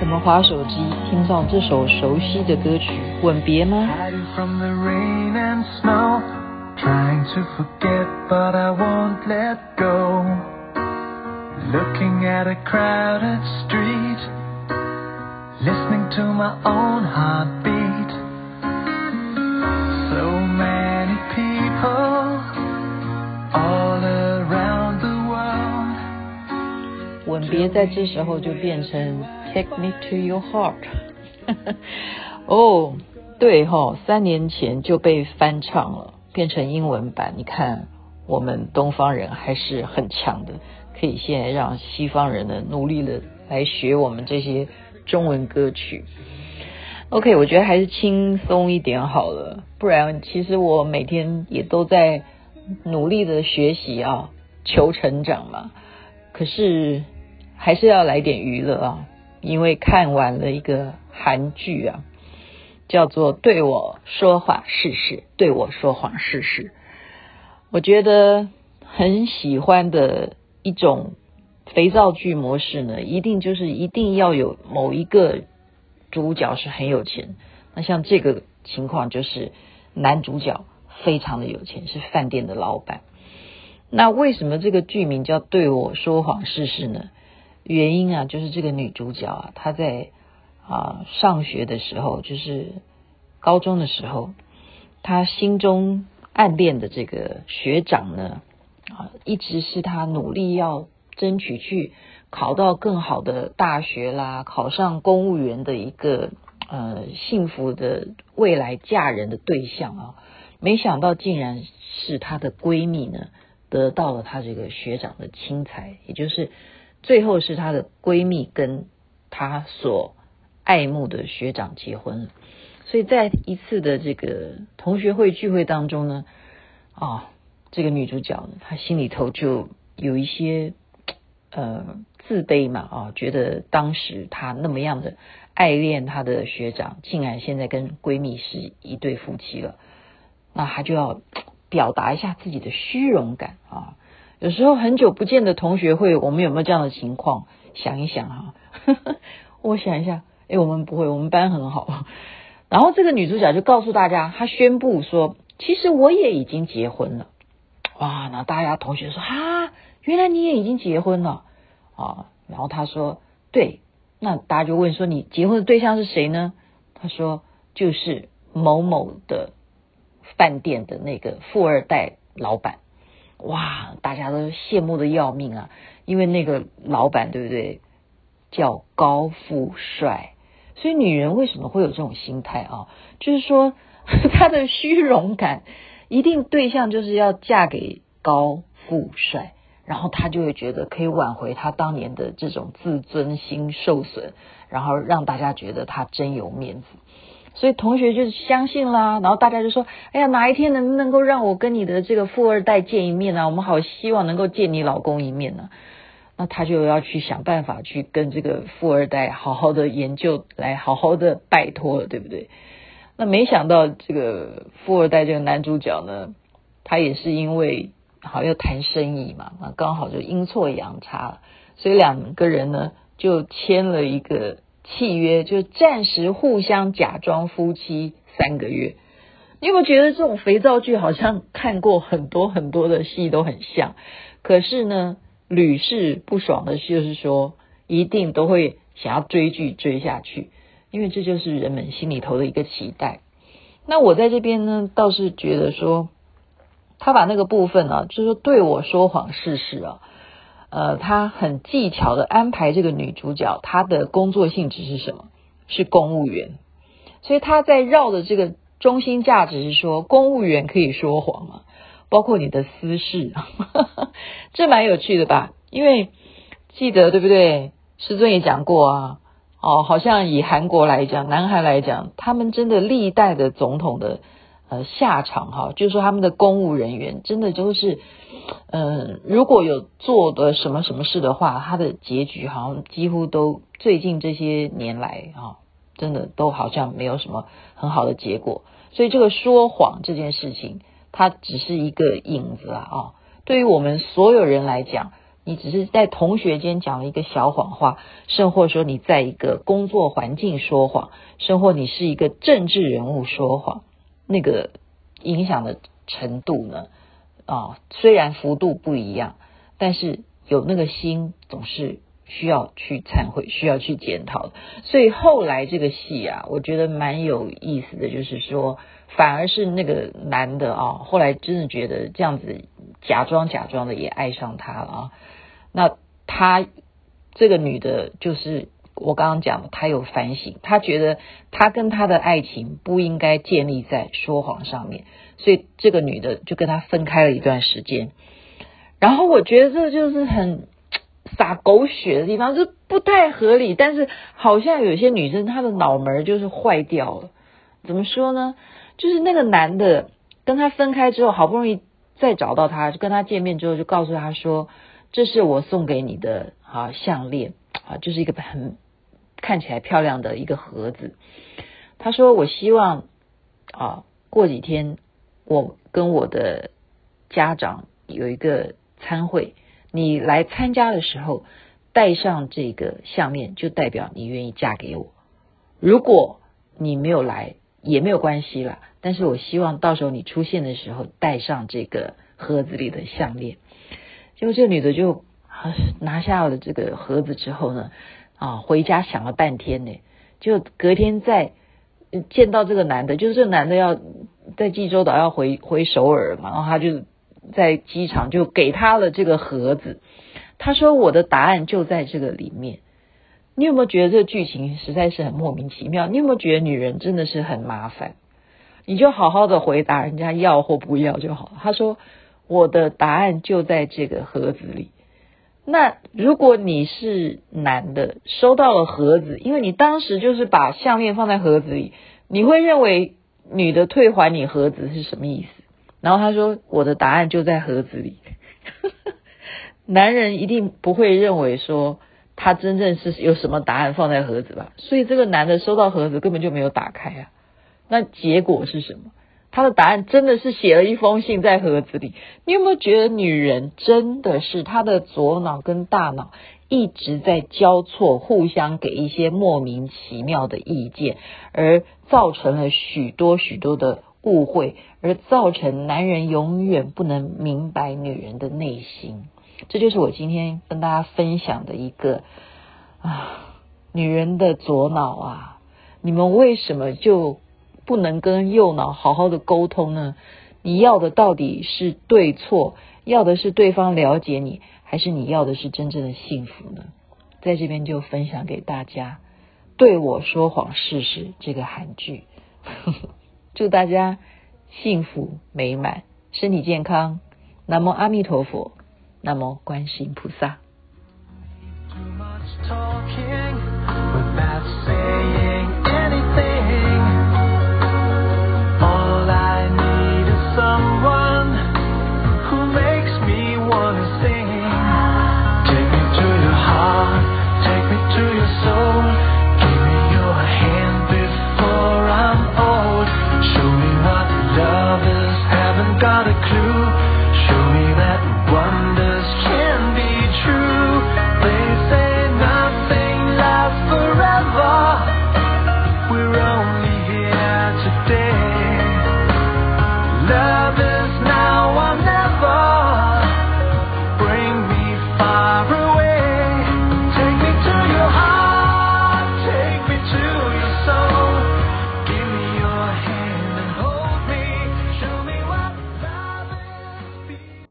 我们滑手机，听到这首熟悉的歌曲《吻别》吗？吻别在这时候就变成 Take me to your heart 哦，对哦，3年前就被翻唱了，变成英文版。你看我们东方人还是很强的，可以现在让西方人呢努力的来学我们这些中文歌曲。 OK， 我觉得还是轻松一点好了，不然其实我每天也都在努力的学习啊，求成长嘛，可是还是要来点娱乐啊，因为看完了一个韩剧啊，叫做对我说谎试试，对我说谎试试。我觉得很喜欢的一种肥皂剧模式呢，一定要有某一个主角是很有钱，那像这个情况就是男主角非常的有钱，是饭店的老板。那为什么这个剧名叫对我说谎试试呢？原因啊，就是这个女主角啊，她在上学的时候，就是高中的时候，她心中暗恋的这个学长呢，一直是她努力要争取去考到更好的大学啦，考上公务员的一个幸福的未来嫁人的对象啊，没想到竟然是她的闺蜜呢，得到了她这个学长的青睐，也就是最后是她的闺蜜跟她所爱慕的学长结婚了。所以在一次的这个同学会聚会当中呢，这个女主角呢，她心里头就有一些自卑嘛，觉得当时她那么样的爱恋她的学长，竟然现在跟闺蜜是一对夫妻了，那她就要表达一下自己的虚荣感啊。有时候很久不见的同学会，我们有没有这样的情况？想一想我想一下，我们不会，我们班很好。然后这个女主角就告诉大家，她宣布说，其实我也已经结婚了。哇，那大家同学说，原来你也已经结婚了啊。然后她说，对。那大家就问说，你结婚的对象是谁呢？她说，就是某某的饭店的那个富二代老板。哇，大家都羡慕的要命啊，因为那个老板对不对，叫高富帅。所以女人为什么会有这种心态啊？就是说她的虚荣感，一定对象就是要嫁给高富帅，然后她就会觉得可以挽回她当年的这种自尊心受损，然后让大家觉得她真有面子。所以同学就相信啦，然后大家就说，哎呀，哪一天能够让我跟你的这个富二代见一面啊，我们好希望能够见你老公一面啊。那他就要去想办法去跟这个富二代好好的研究，来好好的拜托了，对不对？那没想到这个富二代这个男主角呢，他也是因为好要谈生意嘛，那刚好就阴错阳差了，所以两个人呢就签了一个契约，就暂时互相假装夫妻3个月。你有没有觉得这种肥皂剧好像看过很多很多的戏都很像？可是呢，屡试不爽的就是说，一定都会想要追剧追下去，因为这就是人们心里头的一个期待。那我在这边呢，倒是觉得说，他把那个部分啊，就是对我说谎试试啊，他很技巧的安排这个女主角，她的工作性质是什么？是公务员。所以她在绕的这个中心价值是说，公务员可以说谎嘛，包括你的私事这蛮有趣的吧？因为记得对不对，师尊也讲过啊，好像以韩国来讲，南韩来讲，他们真的历代的总统的下场就是说他们的公务人员真的就是如果有做的什么什么事的话，他的结局好像几乎都最近这些年来真的都好像没有什么很好的结果。所以这个说谎这件事情，它只是一个影子对于我们所有人来讲，你只是在同学间讲了一个小谎话，甚或说你在一个工作环境说谎，甚或你是一个政治人物说谎，那个影响的程度呢，虽然幅度不一样，但是有那个心总是需要去忏悔，需要去检讨。所以后来这个戏啊，我觉得蛮有意思的，就是说反而是那个男的后来真的觉得这样子假装的也爱上他了那他这个女的，就是我刚刚讲，她有反省，她觉得她跟她的爱情不应该建立在说谎上面，所以这个女的就跟他分开了一段时间。然后我觉得这就是很撒狗血的地方，这不太合理，但是好像有些女生她的脑门就是坏掉了。怎么说呢，就是那个男的跟她分开之后，好不容易再找到她，跟她见面之后就告诉她说，这是我送给你的项链就是一个很看起来漂亮的一个盒子。她说我希望过几天我跟我的家长有一个参会，你来参加的时候戴上这个项链，就代表你愿意嫁给我。如果你没有来也没有关系啦，但是我希望到时候你出现的时候戴上这个盒子里的项链。结果这个女的就拿下了这个盒子之后呢，回家想了半天呢，就隔天再见到这个男的，就是这个男的要在济州岛要回首尔嘛，然后他就在机场就给他了这个盒子，他说我的答案就在这个里面。你有没有觉得这个剧情实在是很莫名其妙？你有没有觉得女人真的是很麻烦？你就好好的回答人家要或不要就好了。他说我的答案就在这个盒子里。那如果你是男的收到了盒子，因为你当时就是把项链放在盒子里，你会认为女的退还你盒子是什么意思？然后他说我的答案就在盒子里男人一定不会认为说他真正是有什么答案放在盒子吧，所以这个男的收到盒子根本就没有打开啊。那结果是什么？他的答案真的是写了一封信在盒子里。你有没有觉得女人真的是她的左脑跟大脑一直在交错，互相给一些莫名其妙的意见，而造成了许多许多的误会，而造成男人永远不能明白女人的内心。这就是我今天跟大家分享的一个女人的左脑你们为什么就不能跟右脑好好的沟通呢？你要的到底是对错？要的是对方了解你，还是你要的是真正的幸福呢？在这边就分享给大家对我说谎试试这个韩剧祝大家幸福美满，身体健康。南无阿弥陀佛，南无观世音菩萨。